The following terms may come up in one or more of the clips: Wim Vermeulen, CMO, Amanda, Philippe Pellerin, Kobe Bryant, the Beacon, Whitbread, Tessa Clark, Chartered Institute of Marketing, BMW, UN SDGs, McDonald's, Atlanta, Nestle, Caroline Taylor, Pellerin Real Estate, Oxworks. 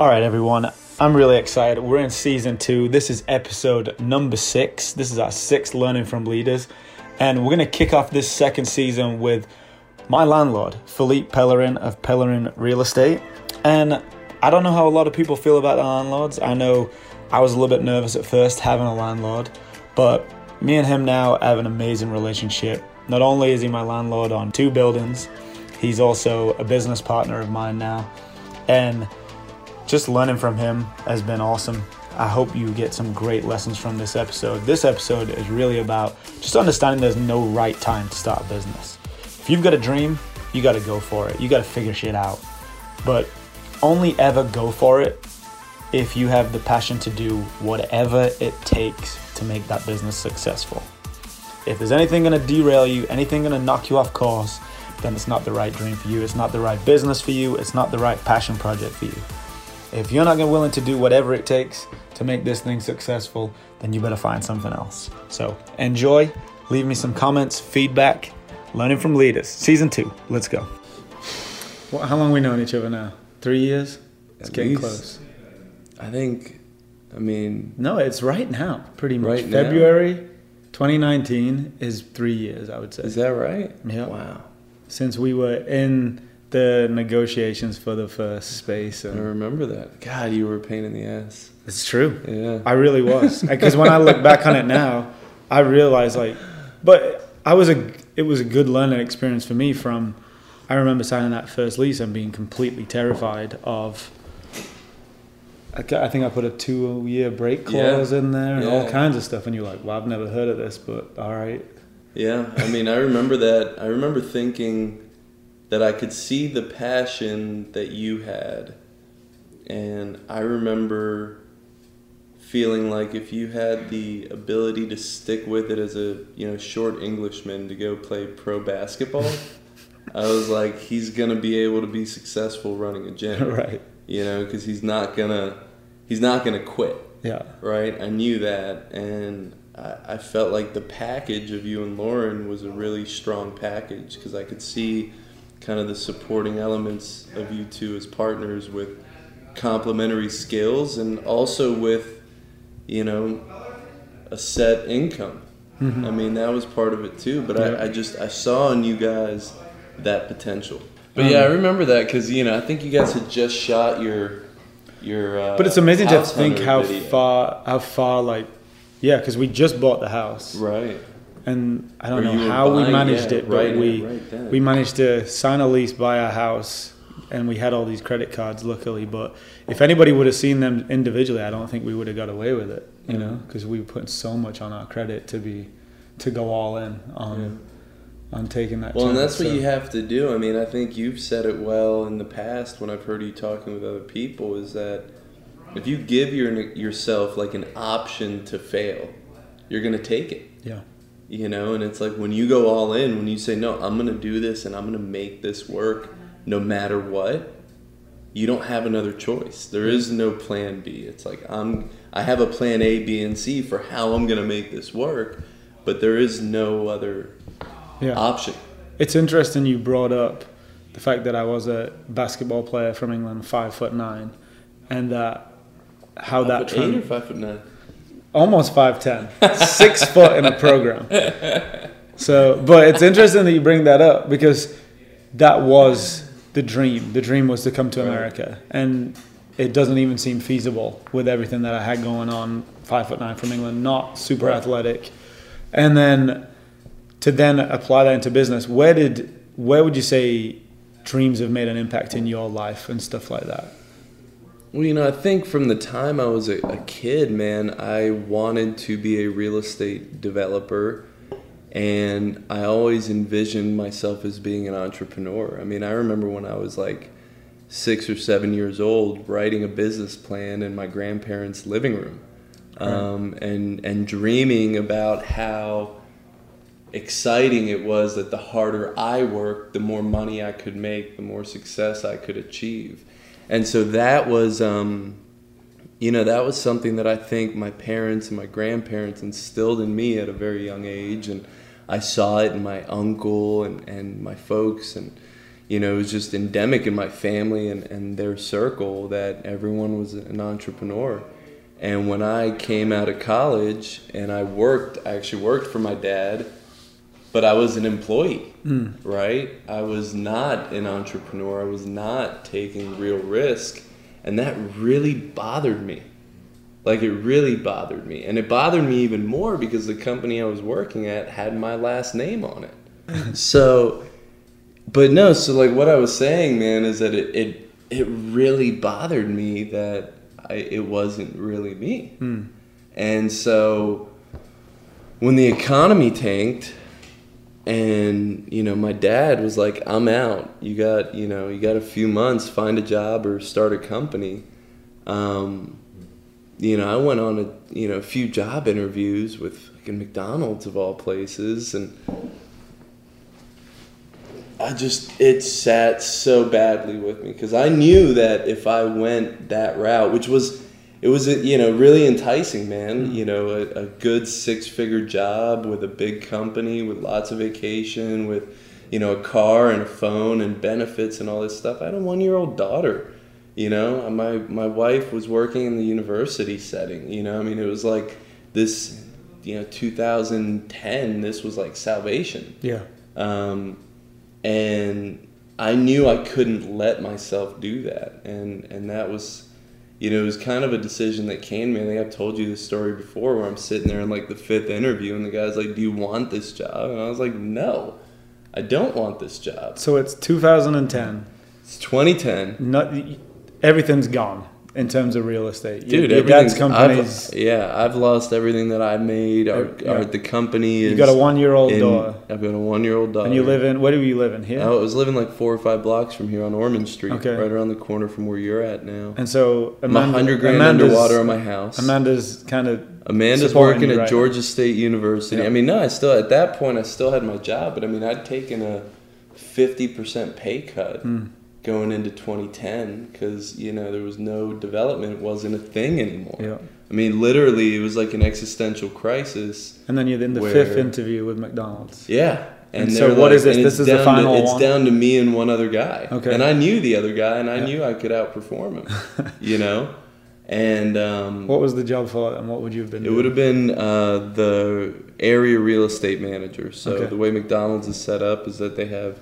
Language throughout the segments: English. All right, everyone, I'm really excited. We're in season 2. This is episode number 6. This is our 6th Learning from Leaders. And we're going to kick off this second season with my landlord, Philippe Pellerin of Pellerin Real Estate. And I don't know how a lot of people feel about their landlords. I know I was a little bit nervous at first having a landlord, but me and him now have an amazing relationship. Not only is he my landlord on 2 buildings, he's also a business partner of mine now. And just learning from him has been awesome. I hope you get some great lessons from this episode. This episode is really about just understanding there's no right time to start a business. If you've got a dream, you got to go for it. You got to figure shit out. But only ever go for it if you have the passion to do whatever it takes to make that business successful. If there's anything going to derail you, anything going to knock you off course, then it's not the right dream for you. It's not the right business for you. It's not the right passion project for you. If you're not willing to do whatever it takes to make this thing successful, then you better find something else. So enjoy, leave me some comments, feedback, Learning from Leaders, season 2, let's go. Well, how long have we known each other now? 3 years? It's getting close. No, it's right now, pretty much. Right now? February 2019 is 3 years, I would say. Is that right? Yeah. Wow. Since we were in the negotiations for the first space. And I remember that. God, you were a pain in the ass. It's true. Yeah. I really was. Because when I look back on it now, I realize it was a good learning experience for me from, I remember signing that first lease and being completely terrified of, I think I put a 2-year break clause in there and all kinds of stuff. And you're like, well, I've never heard of this, but all right. Yeah. I remember that. I remember thinking that I could see the passion that you had. And I remember feeling like if you had the ability to stick with it as a short Englishman to go play pro basketball, I was like, he's going to be able to be successful running a gym. Right. Because he's not going to quit. Yeah. Right? I knew that. And I felt like the package of you and Lauren was a really strong package because I could see kind of the supporting elements of you two as partners with complementary skills and also with, a set income. Mm-hmm. That was part of it too. But yeah. I saw in you guys that potential. But I remember that because, I think you guys had just shot your but it's amazing to think how far because we just bought the house. Right. And I don't know how we managed it, but we managed to sign a lease, buy a house, and we had all these credit cards, luckily. But if anybody would have seen them individually, I don't think we would have got away with it, because we were putting so much on our credit to go all in on taking that. Well, and that's what you have to do. I think you've said it well in the past when I've heard you talking with other people is that if you give yourself like an option to fail, you're going to take it. Yeah. And it's like when you go all in, when you say, no, I'm going to do this and I'm going to make this work no matter what, you don't have another choice. There is no plan B. It's like I have a plan A, B, and C for how I'm going to make this work, but there is no other option. It's interesting you brought up the fact that I was a basketball player from England, 5'9", and how that... 5'8" or 5'9"? Almost 5'10", 6 foot in a program. But it's interesting that you bring that up because that was the dream. The dream was to come to America, and it doesn't even seem feasible with everything that I had going on. 5'9" from England, not super athletic, and then to apply that into business. Where would you say dreams have made an impact in your life and stuff like that? Well, I think from the time I was a kid, man, I wanted to be a real estate developer, and I always envisioned myself as being an entrepreneur. I remember when I was like 6 or 7 years old writing a business plan in my grandparents' living room, and dreaming about how exciting it was that the harder I worked, the more money I could make, the more success I could achieve. And so that was, that was something that I think my parents and my grandparents instilled in me at a very young age. And I saw it in my uncle and my folks. And, you know, it was just endemic in my family and their circle that everyone was an entrepreneur. And when I came out of college and I actually worked for my dad, but I was an employee, right? I was not an entrepreneur. I was not taking real risk. And that really bothered me. Like, it really bothered me. And it bothered me even more because the company I was working at had my last name on it. So like what I was saying, man, is that it really bothered me that it wasn't really me. And so when the economy tanked and, you know, my dad was like, I'm out. You got a few months, find a job or start a company. You know, I went on a few job interviews with fucking McDonald's of all places, and it sat so badly with me because I knew that if I went that route, which was, really enticing, man, you know, a good 6-figure job with a big company, with lots of vacation, with, you know, a car and a phone and benefits and all this stuff. I had a 1-year-old daughter. You know, my wife was working in the university setting, you know, I mean, it was like this, you know, 2010, this was like salvation. Yeah. And I knew I couldn't let myself do that. And that was, you know, it was kind of a decision that came to me. I think I've told you this story before where I'm sitting there in like the 5th interview and the guy's like, do you want this job? And I was like, no, I don't want this job. So it's 2010. It's 2010. Everything's gone in terms of real estate. Dude, your dad's companies. I've lost everything that I made. The company is... You've got a 1-year-old daughter. I've got a 1-year-old daughter. And you live in... Where do you live in here? I was living like 4 or 5 blocks from here on Ormond Street. Okay. Right around the corner from where you're at now. And so... I'm $100,000 underwater on my house. Amanda's working at Georgia State University. Yeah. I mean, no, at that point, I still had my job. But I mean, I'd taken a 50% pay cut. Going into 2010 because, you know, there was no development. It wasn't a thing anymore. Yeah. I mean, literally, it was like an existential crisis. And then you're in the 5th interview with McDonald's. Yeah. And so what is this? This is the final one? It's down to me and one other guy. Okay. And I knew the other guy, and I knew I could outperform him, you know? And... what was the job for, and what would you have been doing? It would have been the area real estate manager. So the way McDonald's is set up is that they have...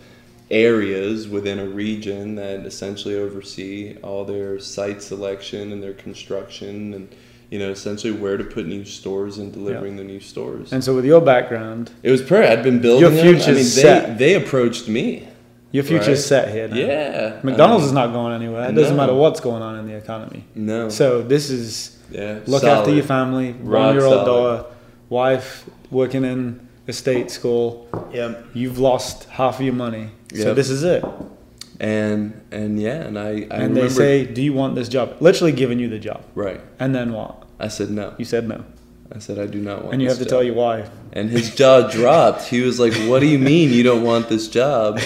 areas within a region that essentially oversee all their site selection and their construction and, you know, essentially where to put new stores and delivering the new stores. And so with your background... It was perfect. I'd been building your future's set. They approached me. Your future's set here now. Yeah. McDonald's is not going anywhere. It doesn't matter what's going on in the economy. No. So this is... Yeah, look solid. After your family, rock 1-year-old daughter, wife, working in... estate school. Yep. You've lost half of your money. Yep. So this is it. And they say, do you want this job? Literally giving you the job. Right. And then what? I said no. You said no. I said I do not want this job. And you have to tell your wife. And his jaw dropped. He was like, what do you mean you don't want this job?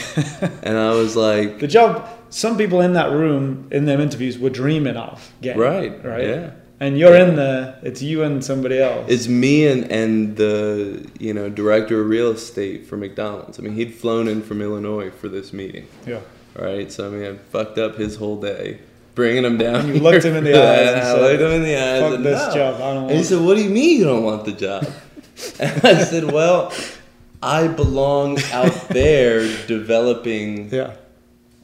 And I was like... The job some people in that room, in their interviews, were dreaming of getting. Right. Right. Yeah. And you're in there, it's you and somebody else. It's me and the, you know, director of real estate for McDonald's. I mean, he'd flown in from Illinois for this meeting. Yeah. Right? So, I mean, I fucked up his whole day, bringing him down. And you looked him in the eyes. And I looked him in the eyes. Fuck this job, I don't want it. And he said, what do you mean you don't want the job? And I said, well, I belong out there developing. Yeah.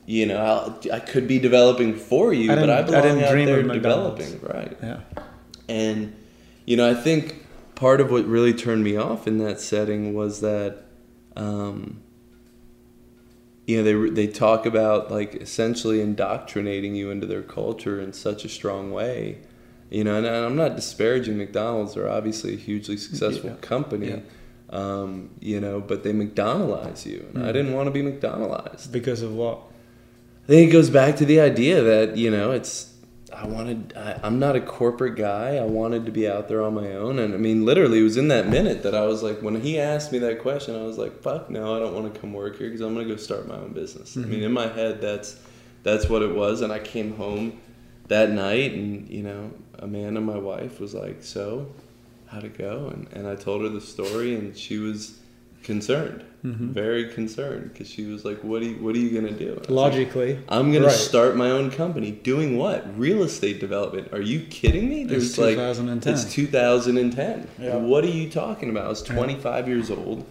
You know, I could be developing for you, but I belong out there developing, right? Yeah. And, you know, I think part of what really turned me off in that setting was that, you know, they talk about, like, essentially indoctrinating you into their culture in such a strong way. You know, and I'm not disparaging McDonald's. They're obviously a hugely successful company. Yeah. You know, but they McDonald'ize you. And I didn't want to be McDonaldized. Because of what? I think it goes back to the idea that, you know, I'm not a corporate guy. I wanted to be out there on my own. And I mean, literally, it was in that minute that I was like, when he asked me that question, I was like, fuck no, I don't want to come work here because I'm going to go start my own business. Mm-hmm. I mean, in my head, that's what it was. And I came home that night and, you know, Amanda, my wife, was like, so how'd it go? And I told her the story and she was concerned, very concerned, because she was like, what are you going to do? Logically. Like, I'm going to start my own company. Doing what? Real estate development. Are you kidding me? There's 2010. It's 2010. Yeah. What are you talking about? I was 25 years old.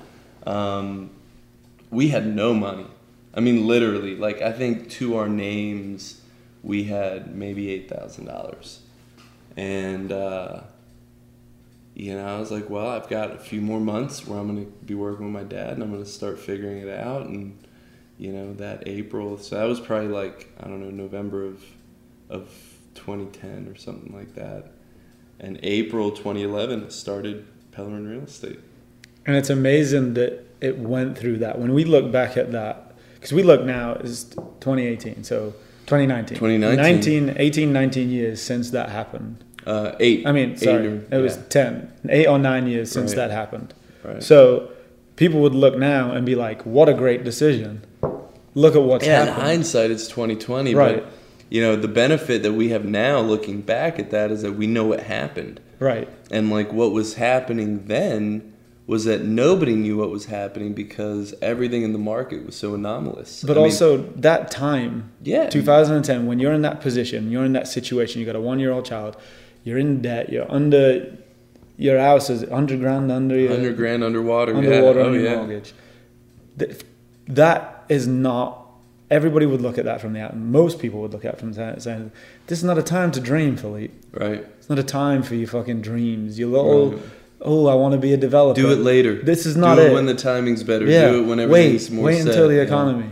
We had no money. I mean, literally, like, I think to our names, we had maybe $8,000. And, you know, I was like, well, I've got a few more months where I'm going to be working with my dad, and I'm going to start figuring it out. And, you know, that April, so that was probably like, I don't know, November of 2010 or something like that. And April 2011, I started Pellerin Real Estate. And it's amazing that it went through that. When we look back at that, because we look now, it's 2018, so 2019. 18, 19 years since that happened. It was 8 or 9 years since that happened. Right. So people would look now and be like, what a great decision. Look at what's happened. In hindsight, it's 2020. Right. But, you know, the benefit that we have now looking back at that is that we know what happened. Right. And, like, what was happening then was that nobody knew what was happening because everything in the market was so anomalous. But I mean, that time, 2010, when you're in that position, you're in that situation, you got a 1-year-old child, you're in debt, you're under, your house is 100 grand under your... 100 grand underwater on your mortgage. That is not... Everybody would look at that from the outside. Most people would look at it from the outside saying, this is not a time to dream, Philippe. Right. It's not a time for your fucking dreams. Your little... Right. Oh, I want to be a developer. Do it later. This is not it. Do it when the timing's better. Yeah. Do it when everything's more set. Wait until the economy.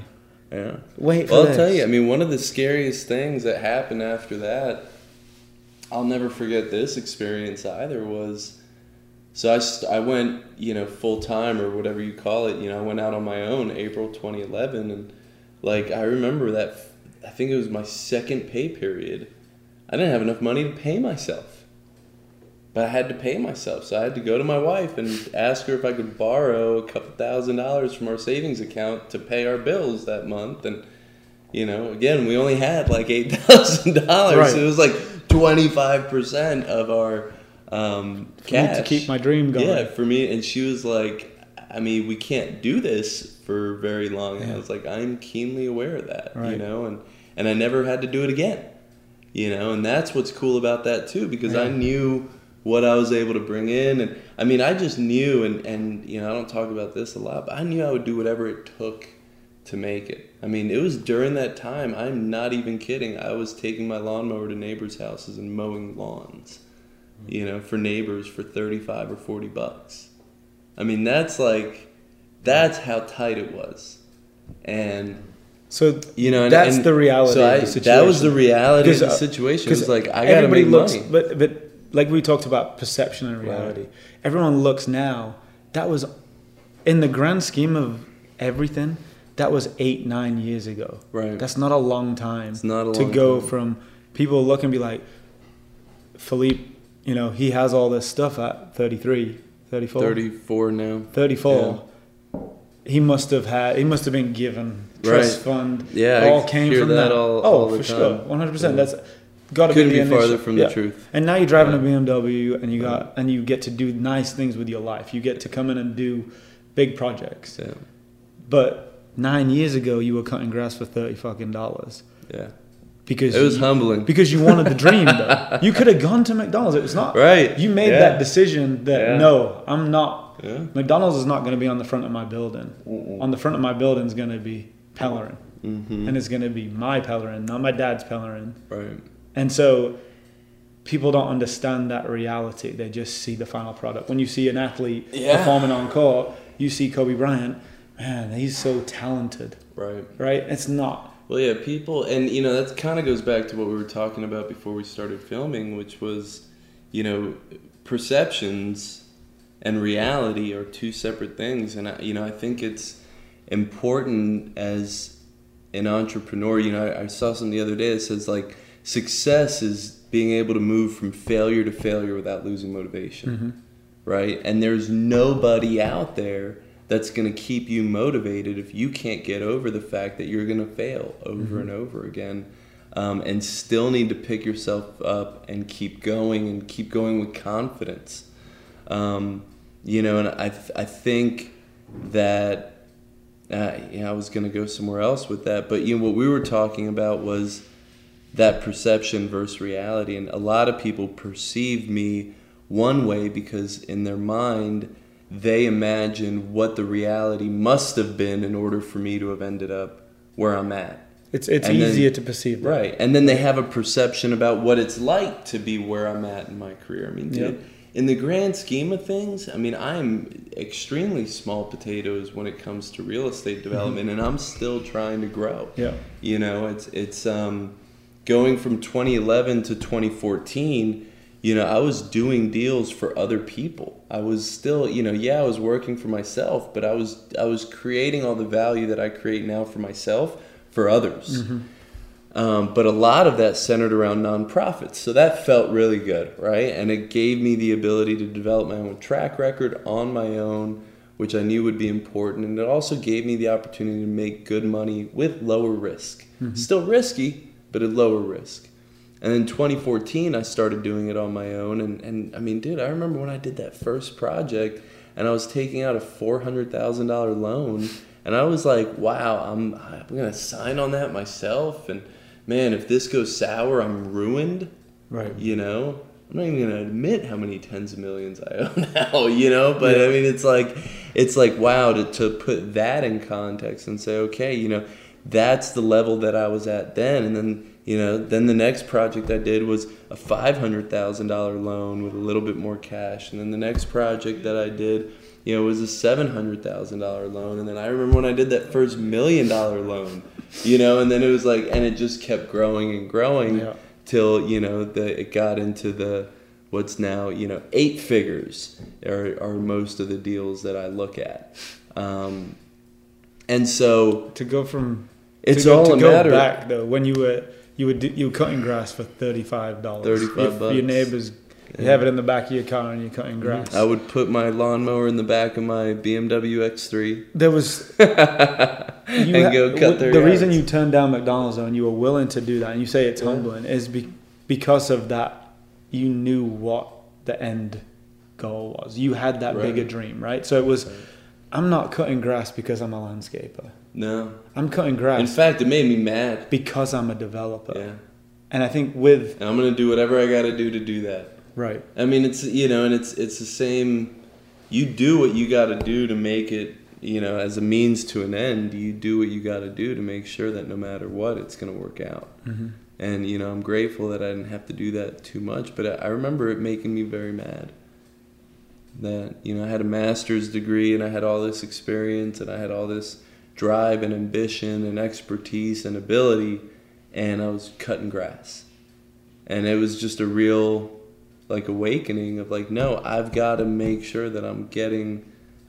Yeah. Wait for this. Well, I'll tell you, I mean, one of the scariest things that happened after that, I'll never forget this experience either, was, so I went, you know, full-time or whatever you call it, you know, I went out on my own April 2011, and, like, I remember that, I think it was my second pay period, I didn't have enough money to pay myself. But I had to pay myself, so I had to go to my wife and ask her if I could borrow a couple $1,000s from our savings account to pay our bills that month. And, you know, again, we only had like $8,000. Right. So it was like 25% of our cash. To keep my dream going. Yeah, for me. And she was like, I mean, we can't do this for very long. And I was like, I'm keenly aware of that, you know, and I never had to do it again, you know. And that's what's cool about that too, because I knew what I was able to bring in. And I mean, I just knew, and you know, I don't talk about this a lot, but I knew I would do whatever it took to make it. I mean, it was during that time, I'm not even kidding, I was taking my lawnmower to neighbors' houses and mowing lawns, you know, for neighbors for $35 or $40. I mean, that's like, that's how tight it was. And so, you know, that's the reality of the situation. That was the reality of the situation. It was like, I gotta make money. But like we talked about perception and reality. Right. Everyone looks now, that was, in the grand scheme of everything, that was 8-9 years ago. Right. That's not a long time. It's not a long time. To go from people look and be like, Philippe, you know, he has all this stuff at 33, 34. 34 now. 34. Yeah. He must have been given trust fund. Yeah. All came from that. All for sure. 100%. Yeah. That's got to be farther from the truth. And now you're driving a BMW, and you get to do nice things with your life. You get to come in and do big projects. Yeah. But 9 years ago, you were cutting grass for $30. Yeah. Because it was humbling. Because you wanted the dream, though. You could have gone to McDonald's. It was not right. You made that decision that no, I'm not. Yeah. McDonald's is not going to be on the front of my building. Mm-mm. On the front of my building is going to be Pellerin, and it's going to be my Pellerin, not my dad's Pellerin. Right. And so people don't understand that reality. They just see the final product. When you see an athlete performing on court, you see Kobe Bryant, man, he's so talented. Right. Right? It's not. Well, yeah, people, and, you know, that kind of goes back to what we were talking about before we started filming, which was, you know, perceptions and reality are two separate things. And, you know, I think it's important as an entrepreneur. You know, I saw something the other day that says, like, success is being able to move from failure to failure without losing motivation, right? And there's nobody out there that's going to keep you motivated if you can't get over the fact that you're going to fail over and over again, and still need to pick yourself up and keep going with confidence. You know, and I think that I was going to go somewhere else with that. But you know, what we were talking about was that perception versus reality. And a lot of people perceive me one way because in their mind, they imagine what the reality must have been in order for me to have ended up where I'm at. It's easier to perceive that. Right. And then they have a perception about what it's like to be where I'm at in my career. I mean, dude, in the grand scheme of things, I mean, I'm extremely small potatoes when it comes to real estate development, and I'm still trying to grow. Yeah. You know, it's going from 2011 to 2014, you know, I was doing deals for other people. I was still, you know, I was working for myself, but I was creating all the value that I create now for myself, for others. But a lot of that centered around nonprofits. So that felt really good, right? And it gave me the ability to develop my own track record on my own, which I knew would be important. And it also gave me the opportunity to make good money with lower risk. Still risky, but at lower risk. And in 2014, I started doing it on my own. And I mean, dude, I remember when I did that first project and I was taking out a $400,000 loan. And I was like, wow, I'm going to sign on that myself. And man, if this goes sour, I'm ruined. Right. You know, I'm not even going to admit how many tens of millions I owe now, you know. But I mean, it's like, wow, to put that in context and say, okay, you know, that's the level that I was at then. And then, you know, then the next project I did was a $500,000 loan with a little bit more cash. And then the next project that I did, you know, it was a $700,000 loan. And then I remember when I did that first $1 million loan, you know, and then it was like, and it just kept growing and growing till, you know, it got into the, what's now, you know, 8 figures are most of the deals that I look at. And so to go from, it's all a matter of back though, when you were cutting grass for $35, $35. Your neighbors, you have it in the back of your car and you're cutting grass. I would put my lawnmower in the back of my BMW X3. There was... The reason you turned down McDonald's though, and you were willing to do that, and you say it's humbling, is because of that, you knew what the end goal was. You had that bigger dream, right? So it was, I'm not cutting grass because I'm a landscaper. No. I'm cutting grass. In fact, it made me mad. Because I'm a developer. Yeah. And I think with... And I'm going to do whatever I got to do that. Right. I mean, it's, you know, and it's the same. You do what you got to do to make it, you know, as a means to an end. You do what you got to do to make sure that no matter what, it's going to work out. And, you know, I'm grateful that I didn't have to do that too much. But I remember it making me very mad that, you know, I had a master's degree and I had all this experience and I had all this drive and ambition and expertise and ability. And I was cutting grass. And it was just a real... like awakening of like, no, I've got to make sure that I'm getting,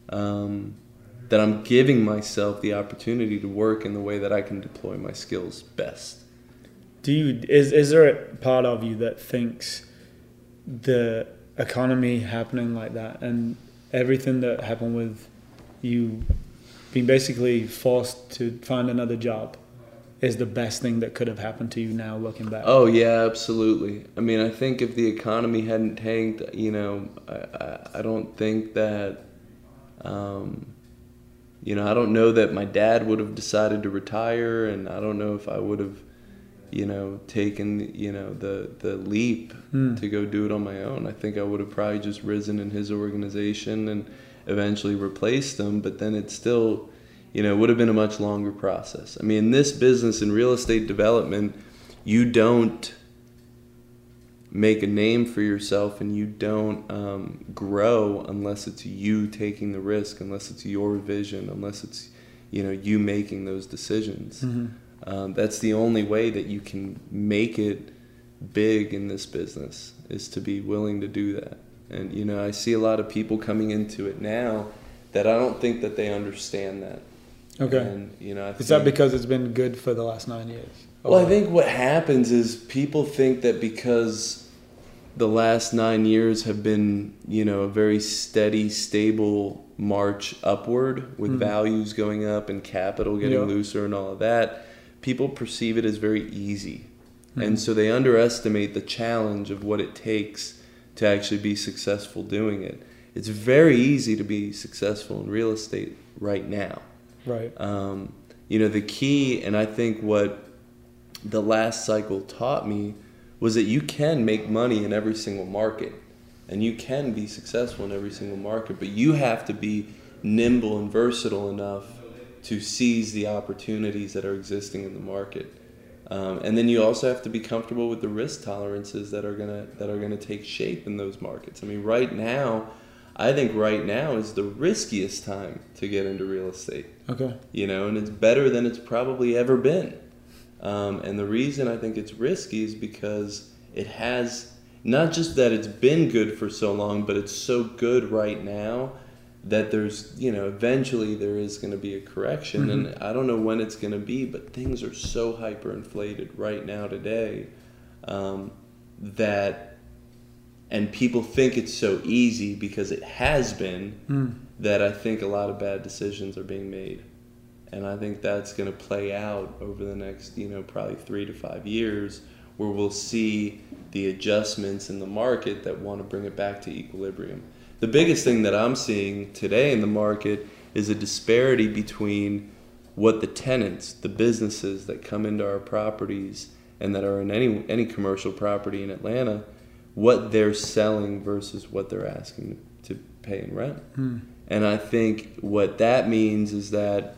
that I'm giving myself the opportunity to work in the way that I can deploy my skills best. Do you, is there a part of you that thinks the economy happening like that and everything that happened with you being basically forced to find another job is the best thing that could have happened to you now looking back? Oh, yeah, absolutely. I mean, I think if the economy hadn't tanked, you know, I don't think that, you know, I don't know that my dad would have decided to retire, and I don't know if I would have, you know, taken, you know, the leap to go do it on my own. I think I would have probably just risen in his organization and eventually replaced him, but then it's still... you know, it would have been a much longer process. I mean, in this business, in real estate development, you don't make a name for yourself and you don't grow unless it's you taking the risk, unless it's your vision, unless it's, you know, you making those decisions. That's the only way that you can make it big in this business, is to be willing to do that. And, you know, I see a lot of people coming into it now that I don't think that they understand that. Okay. And, you know, is that because it's been good for the last 9 years? Well, I think what happens is people think that because the last 9 years have been, you know, a very steady, stable march upward with values going up and capital getting looser and all of that, people perceive it as very easy. And so they underestimate the challenge of what it takes to actually be successful doing it. it's very easy to be successful in real estate right now. Right. You know, the key, and I think what the last cycle taught me, was that you can make money in every single market and you can be successful in every single market, but you have to be nimble and versatile enough to seize the opportunities that are existing in the market. And then you also have to be comfortable with the risk tolerances that are gonna take shape in those markets. I mean, right now, I think right now is the riskiest time to get into real estate. Okay. You know, and it's better than it's probably ever been. And the reason I think it's risky is because it has, not just that it's been good for so long, but it's so good right now that there's, you know, eventually there is going to be a correction. Mm-hmm. And I don't know when it's going to be, but things are so hyperinflated right now today, that, and people think it's so easy because it has been, that I think a lot of bad decisions are being made. And I think that's going to play out over the next, you know, probably 3 to 5 years, where we'll see the adjustments in the market that want to bring it back to equilibrium. The biggest thing that I'm seeing today in the market is a disparity between what the tenants, the businesses that come into our properties and that are in any commercial property in Atlanta, what they're selling versus what they're asking to pay in rent. And I think what that means is that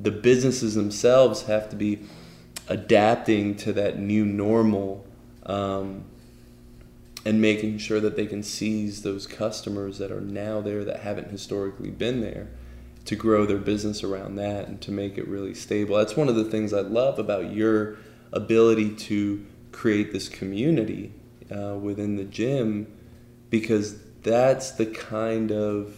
the businesses themselves have to be adapting to that new normal, and making sure that they can seize those customers that are now there that haven't historically been there, to grow their business around that and to make it really stable. That's one of the things I love about your ability to create this community within the gym, because that's the kind of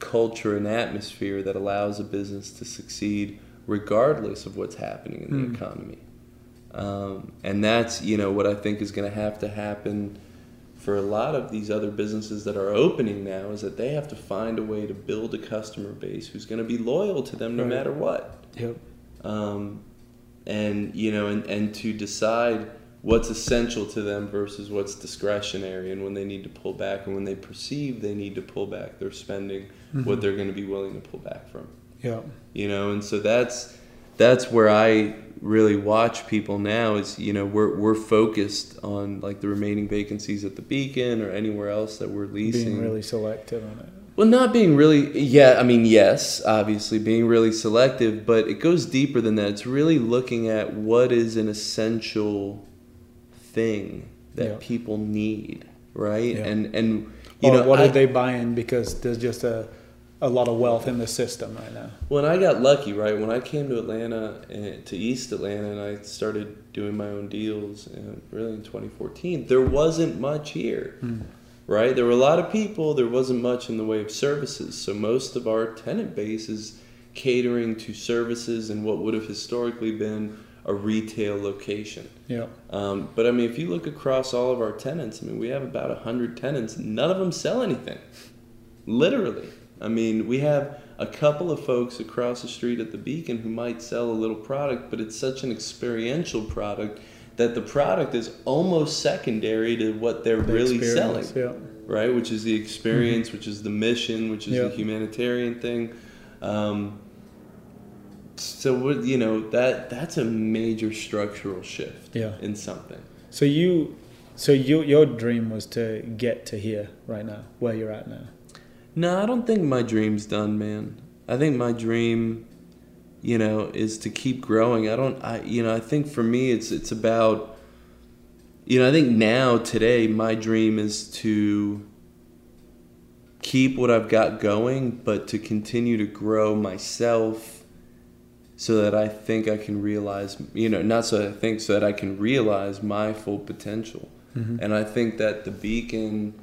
culture and atmosphere that allows a business to succeed regardless of what's happening in the economy. And that's, you know, what I think is going to have to happen for a lot of these other businesses that are opening now, is that they have to find a way to build a customer base who's going to be loyal to them no matter what. Yep. And, you know, and to decide what's essential to them versus what's discretionary, and when they need to pull back, and when they perceive they need to pull back their spending, what they're going to be willing to pull back from. Yeah. You know, and so that's where I really watch people now, is, you know, we're focused on like the remaining vacancies at the Beacon or anywhere else that we're leasing. Being really selective on it. Well, not being really, yeah, I mean, yes, obviously, being really selective, but it goes deeper than that. It's really looking at what is an essential thing that people need, right? Yeah. And you know, what are they buying, because there's just a lot of wealth in the system right now. Well, and I got lucky, right? When I came to Atlanta, to East Atlanta, and I started doing my own deals, really in 2014, there wasn't much here, right? There were a lot of people. There wasn't much in the way of services. So most of our tenant base is catering to services and what would have historically been a retail location. Yeah. But I mean, if you look across all of our tenants, I mean, we have about 100 tenants. None of them sell anything, literally. I mean, we have a couple of folks across the street at the Beacon who might sell a little product, but it's such an experiential product that the product is almost secondary to what they're really selling, right? Which is the experience, which is the mission, which is the humanitarian thing. So, you know, that's a major structural shift in something. So your dream was to get to here right now, where you're at now. No, I don't think my dream's done, man. I think my dream, you know, is to keep growing. I think for me it's about, you know, I think now today my dream is to keep what I've got going, but to continue to grow myself, so that I think I can realize, you know, not so that I think, so that I can realize my full potential. And I think that the Beacon,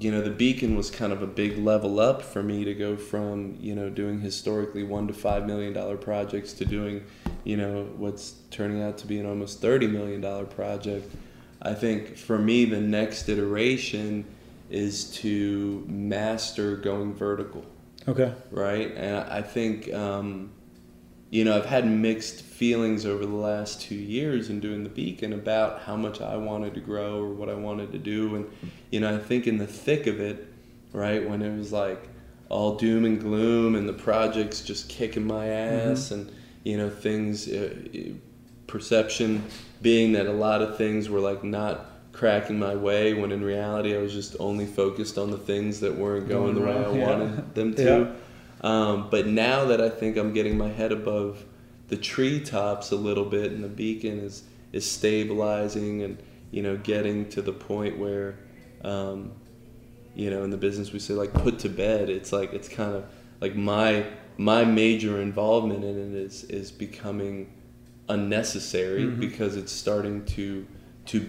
you know, the Beacon was kind of a big level up for me, to go from, you know, doing historically $1 to $5 million projects to doing, you know, what's turning out to be an almost $30 million project. I think for me, the next iteration is to master going vertical. Okay. Right. And I think, you know, I've had mixed feelings over the last 2 years in doing the Beacon about how much I wanted to grow or what I wanted to do. And, you know, I think in the thick of it, right? When it was like all doom and gloom and the project's just kicking my ass, mm-hmm. and you know, things, perception being that a lot of things were like not cracking my way, when in reality I was just only focused on the things that weren't going the way I wanted them to. Yeah. But now that I think I'm getting my head above the treetops a little bit, and the Beacon is stabilizing and, you know, getting to the point where, you know, in the business we say like put to bed. It's like, it's kind of like my major involvement in it is becoming unnecessary, mm-hmm. because it's starting to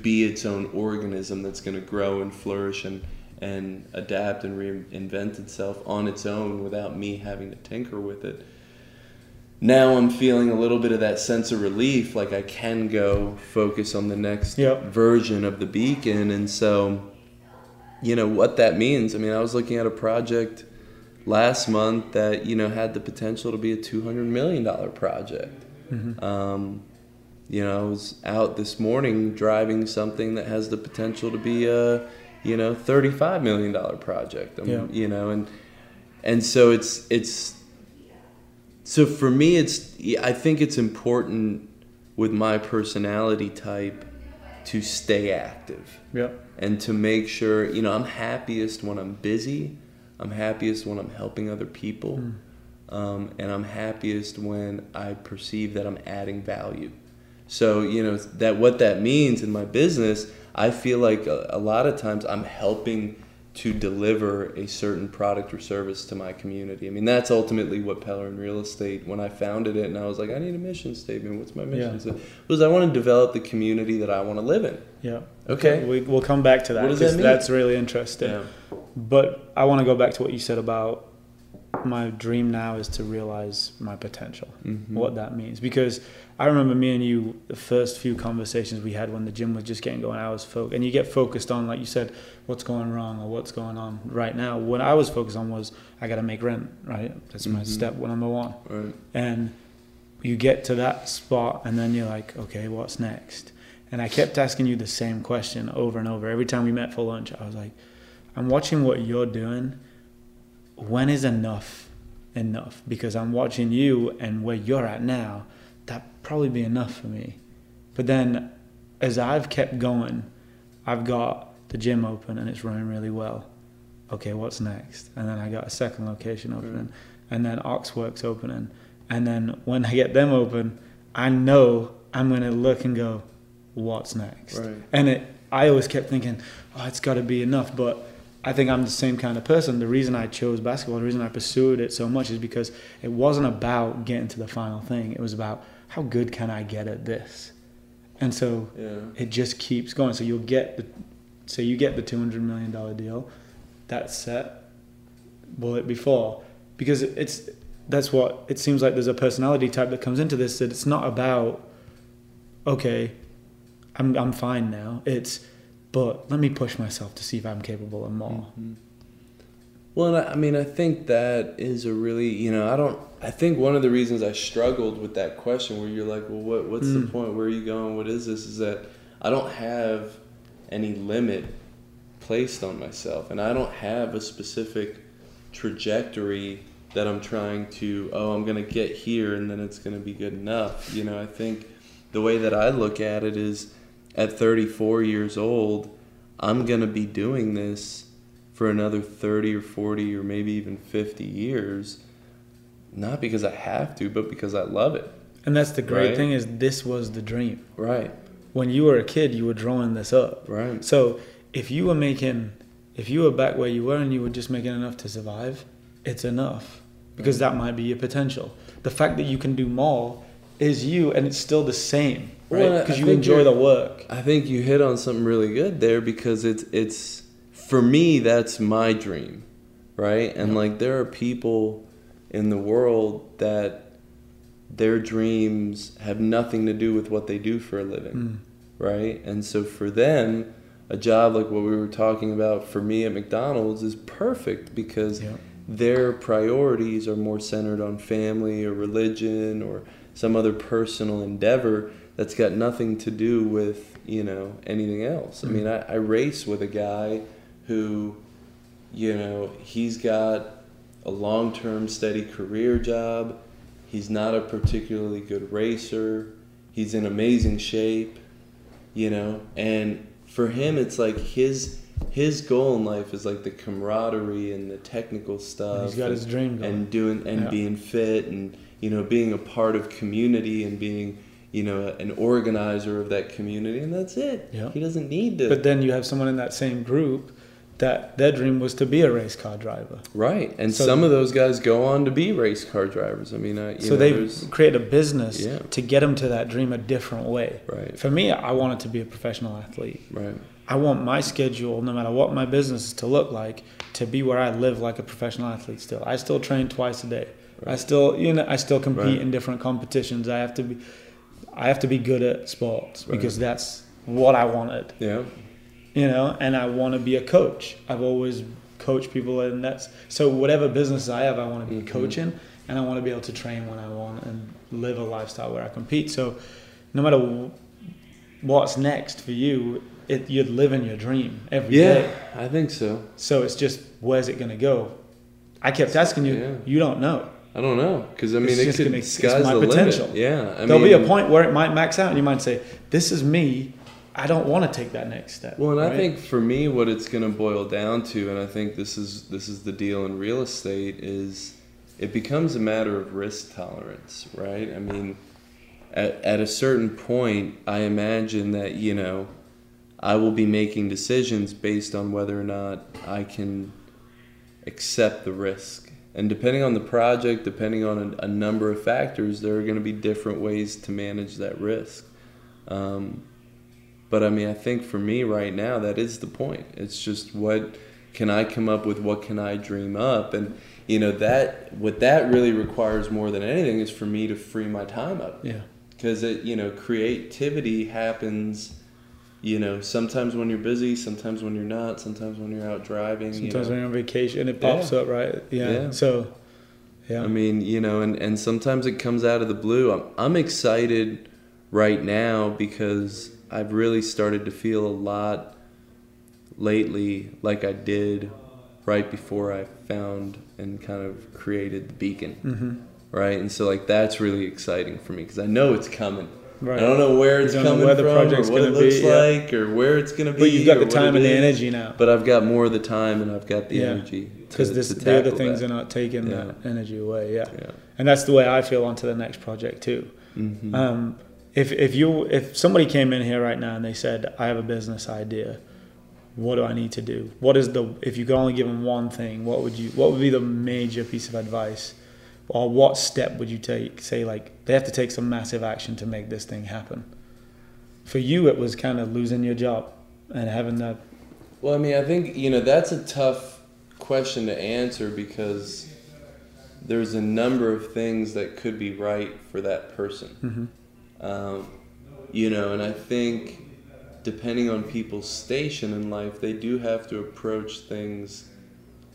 be its own organism that's going to grow and flourish and adapt and reinvent itself on its own without me having to tinker with it. Now I'm feeling a little bit of that sense of relief, like I can go focus on the next version of the Beacon. And so, you know, what that means, I mean, I was looking at a project last month that, you know, had the potential to be a $200 million project. Mm-hmm. You know, I was out this morning driving something that has the potential to be a, you know, $35 million project. You know, and so it's so for me, it's, I think it's important with my personality type to stay active. Yeah. And to make sure, you know, I'm happiest when I'm busy. I'm happiest when I'm helping other people. Mm. And I'm happiest when I perceive that I'm adding value. So, you know, that what that means in my business, I feel like a lot of times I'm helping to deliver a certain product or service to my community. I mean, that's ultimately what Pellerin Real Estate, when I founded it and I was like, I need a mission statement. What's my mission statement? Was I want to develop the community that I want to live in. Yeah. Okay. We'll come back to that. What does that mean? That's really interesting. Yeah. But I want to go back to what you said about my dream now is to realize my potential, mm-hmm. what that means. Because I remember me and you, the first few conversations we had when the gym was just getting going, I was focused, and you get focused on, like you said, what's going wrong or what's going on right now. What I was focused on was, I got to make rent, right? That's mm-hmm. my step number one. Right. And you get to that spot and then you're like, okay, what's next? And I kept asking you the same question over and over. Every time we met for lunch, I was like, I'm watching what you're doing. When is enough? Because I'm watching you and where you're at now, that'd probably be enough for me. But then as I've kept going, I've got the gym open and it's running really well. Okay, what's next? And then I got a second location opening, and then Oxworks opening. And then when I get them open, I know I'm gonna look and go, what's next? Right. And I always kept thinking, oh, it's gotta be enough. But I think I'm the same kind of person. The reason I chose basketball, the reason I pursued it so much, is because it wasn't about getting to the final thing. It was about, how good can I get at this? And so it just keeps going. So you'll get the $200 million deal. That's set. Will it be four? Because that's what it seems like. There's a personality type that comes into this, that it's not about, okay, I'm fine now. It's, but let me push myself to see if I'm capable of more. Mm-hmm. Well, I mean, I think that is a really, you know, I think one of the reasons I struggled with that question, where you're like, well, what's the point? Where are you going? What is this? Is that I don't have any limit placed on myself, and I don't have a specific trajectory that I'm trying to, I'm going to get here and then it's going to be good enough. You know, I think the way that I look at it is, at 34 years old, I'm going to be doing this for another 30 or 40 or maybe even 50 years, not because I have to, but because I love it. And that's the great thing, is this was the dream. Right. When you were a kid, you were drawing this up. Right. So if you were back where you were and you were just making enough to survive, it's enough, because that might be your potential. The fact that you can do more is you, and it's still the same. Right, because you enjoy the work. I think you hit on something really good there, because it's for me, that's my dream, right? And like, there are people in the world that their dreams have nothing to do with what they do for a living, right? And so for them, a job like what we were talking about for me at McDonald's is perfect, because their priorities are more centered on family or religion or some other personal endeavor that's got nothing to do with, you know, anything else. I mean, I race with a guy who, You know, he's got a long-term steady career job. He's not a particularly good racer. He's in amazing shape, you know. And for him, it's like his goal in life is like the camaraderie and the technical stuff. And he's got his dream going. And being fit and, you know, being a part of community and being, you know, an organizer of that community. And that's it. Yeah. He doesn't need to. But then you have someone in that same group that their dream was to be a race car driver. Right. And so some of those guys go on to be race car drivers. I mean, they create a business to get them to that dream a different way. Right. For me, I wanted to be a professional athlete. Right. I want my schedule, no matter what my business is to look like, to be where I live like a professional athlete still. I still train twice a day. Right. I still compete in different competitions. I have to be good at sports because that's what I wanted. Yeah. You know, and I want to be a coach. I've always coached people, and so whatever business I have, I want to be coaching, and I want to be able to train when I want and live a lifestyle where I compete. So no matter what's next for you, you'd live in your dream every day. Yeah, I think so. So it's just, where's it going to go? I kept asking you, you don't know. I don't know, because I mean, it's my potential. Limit. Yeah, I mean, there'll be a point where it might max out, and you might say, this is me. I don't want to take that next step. Well, and I think for me, what it's going to boil down to, and I think this is the deal in real estate, is it becomes a matter of risk tolerance, right? I mean, at a certain point, I imagine that, you know, I will be making decisions based on whether or not I can accept the risk. And depending on the project, depending on a number of factors, there are going to be different ways to manage that risk. But I mean, I think for me right now, that is the point. It's just, what can I come up with? What can I dream up? And, you know, what that really requires more than anything is for me to free my time up. Yeah. Because, you know, creativity happens, you know, sometimes when you're busy, sometimes when you're not, sometimes when you're out driving. Sometimes when you're on vacation and it pops up, right? Yeah. So, yeah. I mean, you know, and sometimes it comes out of the blue. I'm excited right now because I've really started to feel a lot lately like I did right before I found and kind of created the Beacon, right? And so, like, that's really exciting for me because I know it's coming. Right. I don't know where it's coming from, or what it looks like, or where it's going to be. But you've got the time and the energy now. But I've got more of the time and I've got the energy. Because the other things are not taking that energy away, And that's the way I feel onto the next project too. If somebody came in here right now and they said, I have a business idea, what do I need to do? If you could only give them one thing, what would be the major piece of advice, or what step would you take? Say, like, they have to take some massive action to make this thing happen. For you, it was kind of losing your job and having that. Well, I mean, I think, you know, that's a tough question to answer because there's a number of things that could be right for that person. You know, and I think depending on people's station in life, they do have to approach things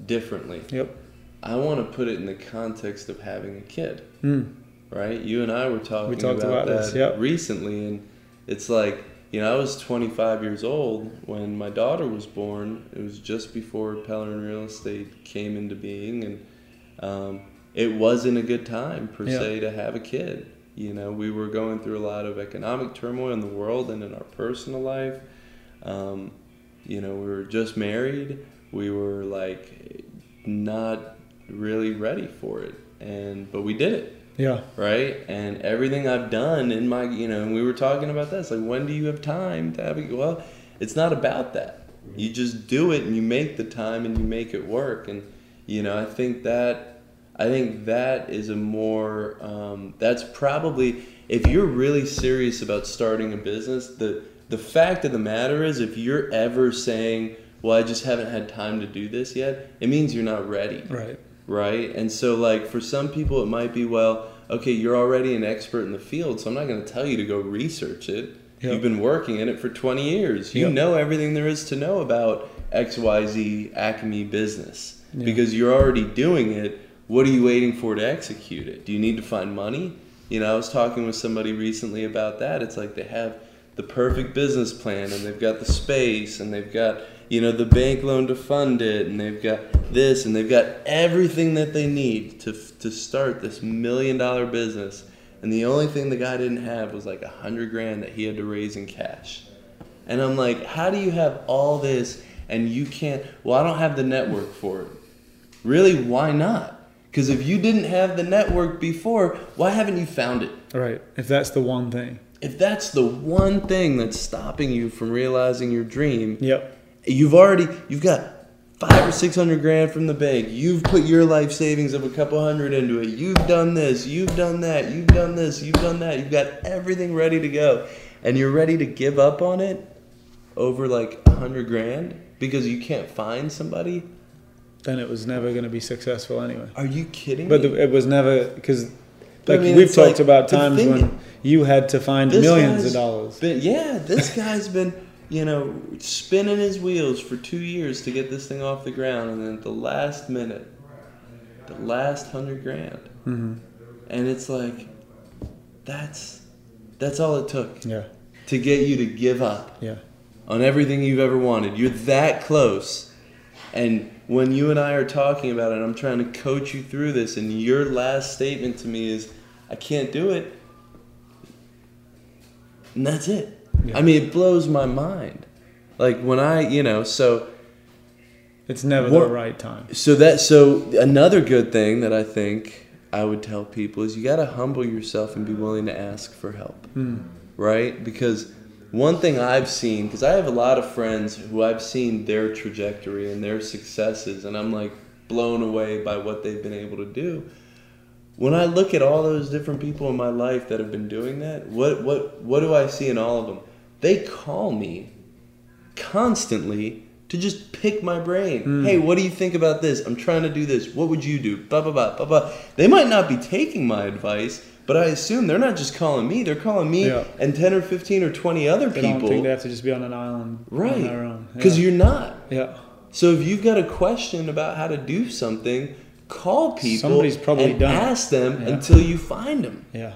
differently. Yep. I want to put it in the context of having a kid, right? You and I were talking about that recently, and it's like, you know, I was 25 years old when my daughter was born. It was just before Pellerin Real Estate came into being, and it wasn't a good time per se to have a kid. You know, we were going through a lot of economic turmoil in the world and in our personal life. You know, we were just married. We were, like, not really ready for it. But we did it. Yeah. Right? And everything I've done in my, you know, and we were talking about this. Like, when do you have time to have it? Well, it's not about that. You just do it and you make the time and you make it work. And, you know, I think that is a more, that's probably, if you're really serious about starting a business, the fact of the matter is, if you're ever saying, well, I just haven't had time to do this yet, it means you're not ready. Right. Right? And so, like, for some people, it might be, well, okay, you're already an expert in the field, so I'm not going to tell you to go research it. Yep. You've been working in it for 20 years. You know everything there is to know about XYZ Acme business because you're already doing it. What are you waiting for to execute it? Do you need to find money? You know, I was talking with somebody recently about that. It's like they have the perfect business plan, and they've got the space, and they've got, you know, the bank loan to fund it, and they've got this, and they've got everything that they need to start this $1 million business. And the only thing the guy didn't have was like $100 grand that he had to raise in cash. And I'm like, how do you have all this and you can't? Well, I don't have the network for it. Really, why not? Because if you didn't have the network before, why haven't you found it? Right, if that's the one thing. If that's the one thing that's stopping you from realizing your dream, yep. You've got $500 or $600 grand from the bank. You've put your life savings of a couple hundred into it. You've done this, you've done that, you've done this, you've done that. You've got everything ready to go. And you're ready to give up on it over like $100 grand because you can't find somebody? Then it was never going to be successful anyway. Are you kidding me? But it was never, because like, I mean, we've talked about times when you had to find millions of dollars. Yeah, this guy's been... you know, spinning his wheels for 2 years to get this thing off the ground, and then at the last minute, the last $100 grand, mm-hmm. and it's like, that's all it took, yeah, to get you to give up, yeah, on everything you've ever wanted. You're that close, and when you and I are talking about it, I'm trying to coach you through this, and your last statement to me is, "I can't do it," and that's it. Yeah. I mean, it blows my mind. Like when I, you know, so it's never the right time. So another good thing that I think I would tell people is you got to humble yourself and be willing to ask for help. Mm. Right? Because one thing I've seen, because I have a lot of friends who I've seen their trajectory and their successes, and I'm like blown away by what they've been able to do. When I look at all those different people in my life that have been doing that, what do I see in all of them? They call me constantly to just pick my brain. Mm. Hey, what do you think about this? I'm trying to do this. What would you do? Blah, blah, blah, blah, blah. They might not be taking my advice, but I assume they're not just calling me. They're calling me, yeah, and 10 or 15 or 20 other people. They don't think they have to just be on an island, right, on their own. Because, yeah, you're not. Yeah. So if you've got a question about how to do something, call people. Somebody's probably and done ask them, yeah, until you find them. Yeah.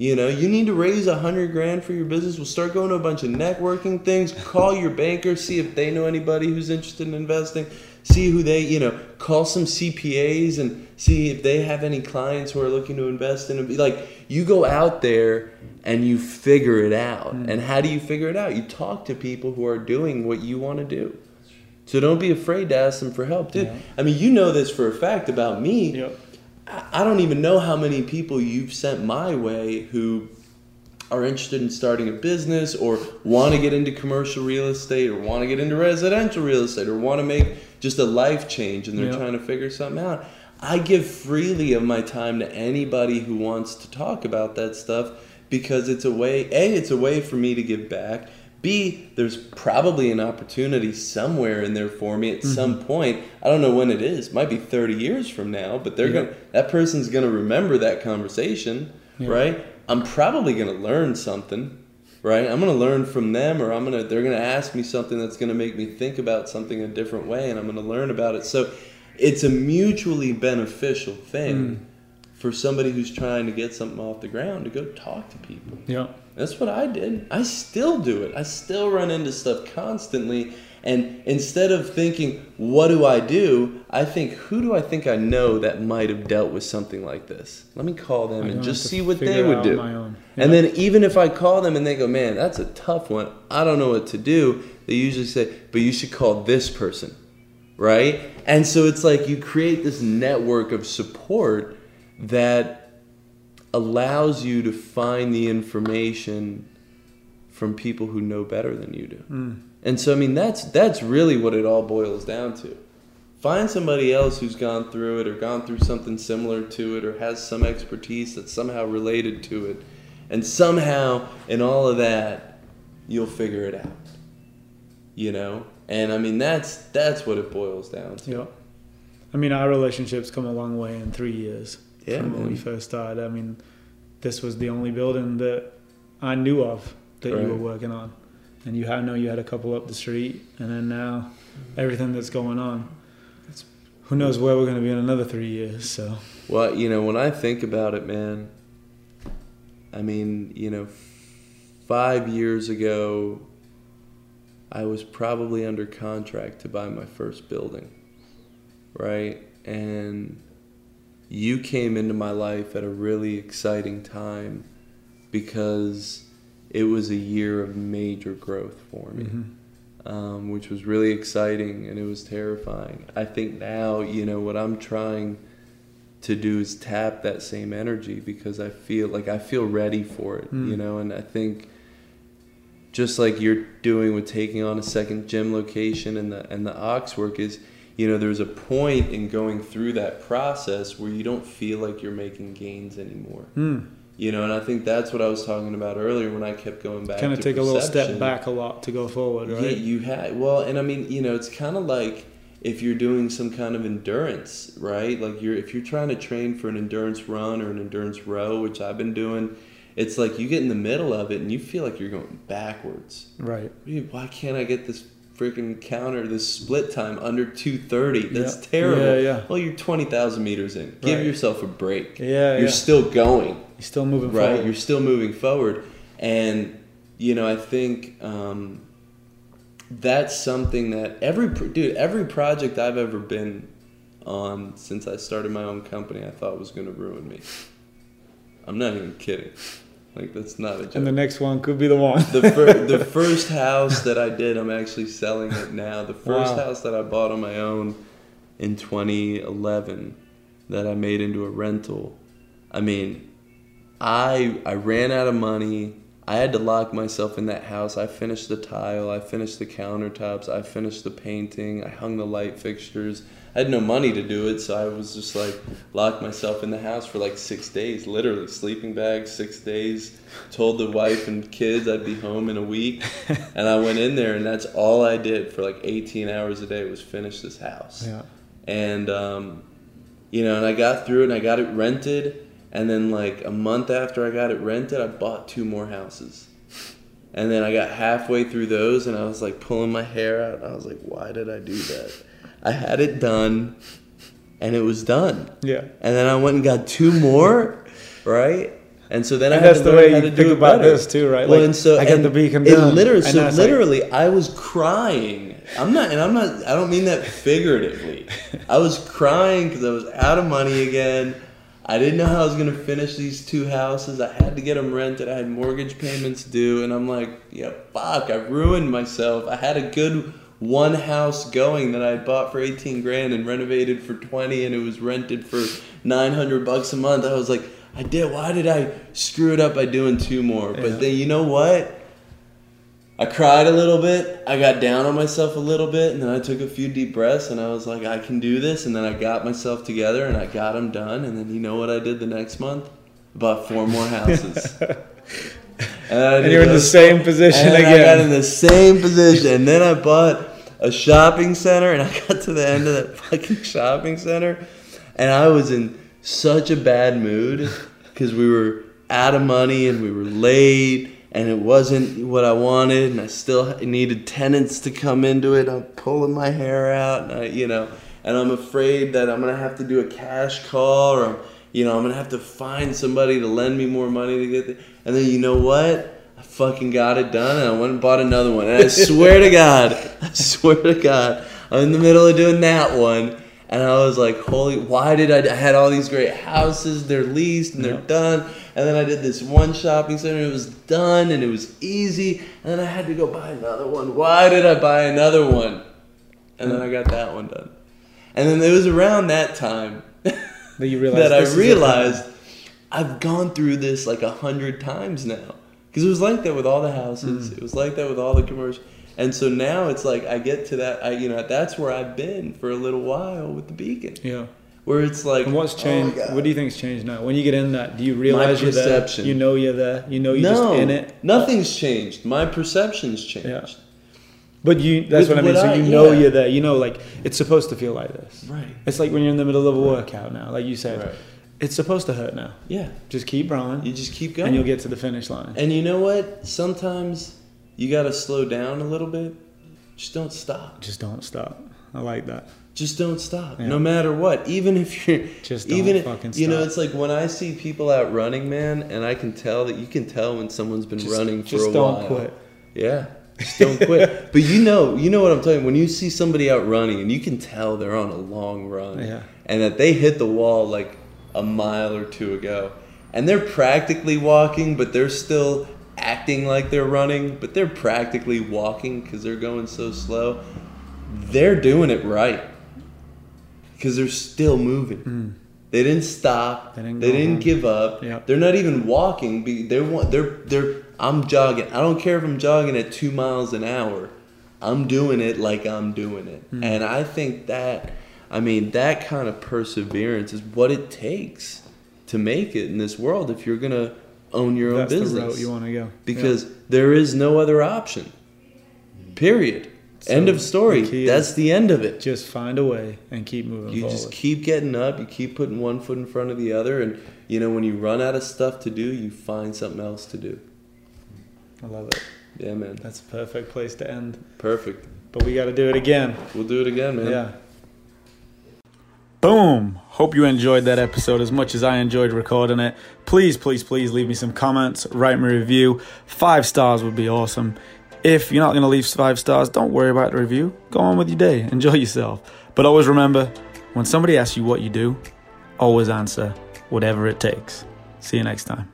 You know, you need to raise $100 grand for your business. We'll start going to a bunch of networking things. Call your banker, see if they know anybody who's interested in investing. See who they, you know, call some CPAs and see if they have any clients who are looking to invest in it. Like, you go out there and you figure it out. Mm. And how do you figure it out? You talk to people who are doing what you want to do. So don't be afraid to ask them for help, dude. Yeah. I mean, you know this for a fact about me. Yep. I don't even know how many people you've sent my way who are interested in starting a business or want to get into commercial real estate or want to get into residential real estate or want to make just a life change and they're, yep, trying to figure something out. I give freely of my time to anybody who wants to talk about that stuff because it's a way, A, it's a way for me to give back. B, there's probably an opportunity somewhere in there for me at, mm-hmm, some point. I don't know when it is. It might be 30 years from now, but they're, yeah, that person's going to remember that conversation, yeah, right? I'm probably going to learn something, right? I'm going to learn from them, or they're going to ask me something that's going to make me think about something a different way, and I'm going to learn about it. So it's a mutually beneficial thing, for somebody who's trying to get something off the ground to go talk to people. Yeah. That's what I did. I still do it. I still run into stuff constantly. And instead of thinking, what do? I think, who do I think I know that might have dealt with something like this? Let me call them and just see what they would do. Yeah. And then even if I call them and they go, man, that's a tough one, I don't know what to do, they usually say, but you should call this person, right? And so it's like you create this network of support that allows you to find the information from people who know better than you do. Mm. And so, I mean, that's really what it all boils down to. Find somebody else who's gone through it or gone through something similar to it or has some expertise that's somehow related to it. And somehow, in all of that, you'll figure it out. You know? And, I mean, that's what it boils down to. Yeah. I mean, our relationship's come a long way in 3 years. Yeah, from when we first started. I mean, this was the only building that I knew of that, right, you were working on. And I know you had a couple up the street. And then now everything that's going on, who knows where we're going to be in another 3 years. So. Well, you know, when I think about it, man, I mean, you know, 5 years ago, I was probably under contract to buy my first building, right? And you came into my life at a really exciting time because it was a year of major growth for me, which was really exciting, and it was terrifying. I think now, you know, what I'm trying to do is tap that same energy because I feel like I feel ready for it, you know, and I think just like you're doing with taking on a second gym location and the Oxwork is, you know, there's a point in going through that process where you don't feel like you're making gains anymore. You know, and I think that's what I was talking about earlier when I kept going back. Kind of take perception. A little step back a lot to go forward, right? Yeah, you had, well, and I mean, you know, it's kind of like if you're doing some kind of endurance, right? Like if you're trying to train for an endurance run or an endurance row, which I've been doing, it's like you get in the middle of it and you feel like you're going backwards. Right. Why can't I get this freaking counter, this split time under 2:30? That's terrible. Yeah. Well, you're 20,000 meters in. Give yourself a break. Yeah. You're still going. You're still moving forward. Right, you're still moving forward. And, you know, I think that's something that every project I've ever been on since I started my own company, I thought was going to ruin me. I'm not even kidding. Like, that's not a joke. And the next one could be the one. The first house that I did, I'm actually selling it now. The first house that I bought on my own in 2011 that I made into a rental, I mean, I ran out of money. I had to lock myself in that house. I finished the tile. I finished the countertops. I finished the painting. I hung the light fixtures. I had no money to do it, so I was just like locked myself in the house for like 6 days, literally sleeping bag, 6 days. Told the wife and kids I'd be home in a week. And I went in there, and that's all I did for like 18 hours a day was finish this house. Yeah. And, you know, and I got through it, and I got it rented. And then like a month after I got it rented, I bought 2 more houses. And then I got halfway through those and I was like pulling my hair out. And I was like, why did I do that? I had it done and it was done. Yeah. And then I went and got 2 more, right? And so then I had to learn how to do it better. That's the way you think about this too, right? Well, like, and so, I got the Beacon done. Literally, I was crying. I don't mean that figuratively. I was crying because I was out of money again. I didn't know how I was going to finish these 2 houses. I had to get them rented. I had mortgage payments due. And I'm like, yeah, fuck, I ruined myself. I had a good 1 house going that I had bought for 18 grand and renovated for 20 and it was rented for 900 bucks a month. I was like, why did I screw it up by doing 2 more? Yeah. But then you know what? I cried a little bit. I got down on myself a little bit, and then I took a few deep breaths, and I was like, I can do this. And then I got myself together, and I got them done. And then you know what I did the next month? Bought 4 more houses. And you're in the same position again. I got in the same position. And then I bought a shopping center, and I got to the end of that fucking shopping center, and I was in such a bad mood because we were out of money and we were late. And it wasn't what I wanted, and I still needed tenants to come into it. I'm pulling my hair out, and I'm afraid that I'm gonna have to do a cash call, or I'm gonna have to find somebody to lend me more money to get there. And then you know what? I fucking got it done, and I went and bought another one. And I swear to God, I'm in the middle of doing that one. And I was like, holy, why did I had all these great houses, they're leased and they're done. And then I did this 1 shopping center, it was done and it was easy. And then I had to go buy another one. Why did I buy another one? And then I got that one done. And then it was around that time that I realized I've gone through this like 100 times now. Because it was like that with all the houses. It was like that with all the commercials. And so now it's like I get to that, that's where I've been for a little while with the Beacon. Yeah. Where it's like, and what's changed? Oh my God. What do you think's changed now? When you get in that, do you realize you're there? You know you're there. You know you're just in it. Nothing's changed. My perception's changed. Yeah. But that's what I mean. So you know you're there. You know, like it's supposed to feel like this. Right. It's like when you're in the middle of a workout now, like you said. Right. It's supposed to hurt now. Yeah. Just keep rolling. You just keep going. And you'll get to the finish line. And you know what? Sometimes you got to slow down a little bit. Just don't stop. I like that. Just don't stop, no matter what. Even if you're, just don't stop. You know, it's like when I see people out running, man, and I can tell that you can tell when someone's been running for a while. Just don't quit. Yeah, just don't quit. But you know what I'm talking. When you see somebody out running, and you can tell they're on a long run, and that they hit the wall like a mile or two ago, and they're practically walking, but they're still acting like they're running, but they're practically walking because they're going so slow. They're doing it right. Because they're still moving. They didn't stop. They didn't give up. Yep. They're not even walking. I'm jogging. I don't care if I'm jogging at 2 miles an hour. I'm doing it like I'm doing it. And I think that, I mean, that kind of perseverance is what it takes to make it in this world if you're going to own your own business. That's the route you want to go. Because there is no other option. Period. So end of story. That's the end of it. Just find a way and keep moving forward. Just keep getting up. You keep putting one foot in front of the other. And, you know, when you run out of stuff to do, you find something else to do. I love it. Yeah, man. That's a perfect place to end. Perfect. But we got to do it again. We'll do it again, man. Yeah. Boom. Hope you enjoyed that episode as much as I enjoyed recording it. Please, please, please leave me some comments. Write me a review. 5 stars would be awesome. If you're not going to leave 5 stars, don't worry about the review. Go on with your day. Enjoy yourself. But always remember, when somebody asks you what you do, always answer whatever it takes. See you next time.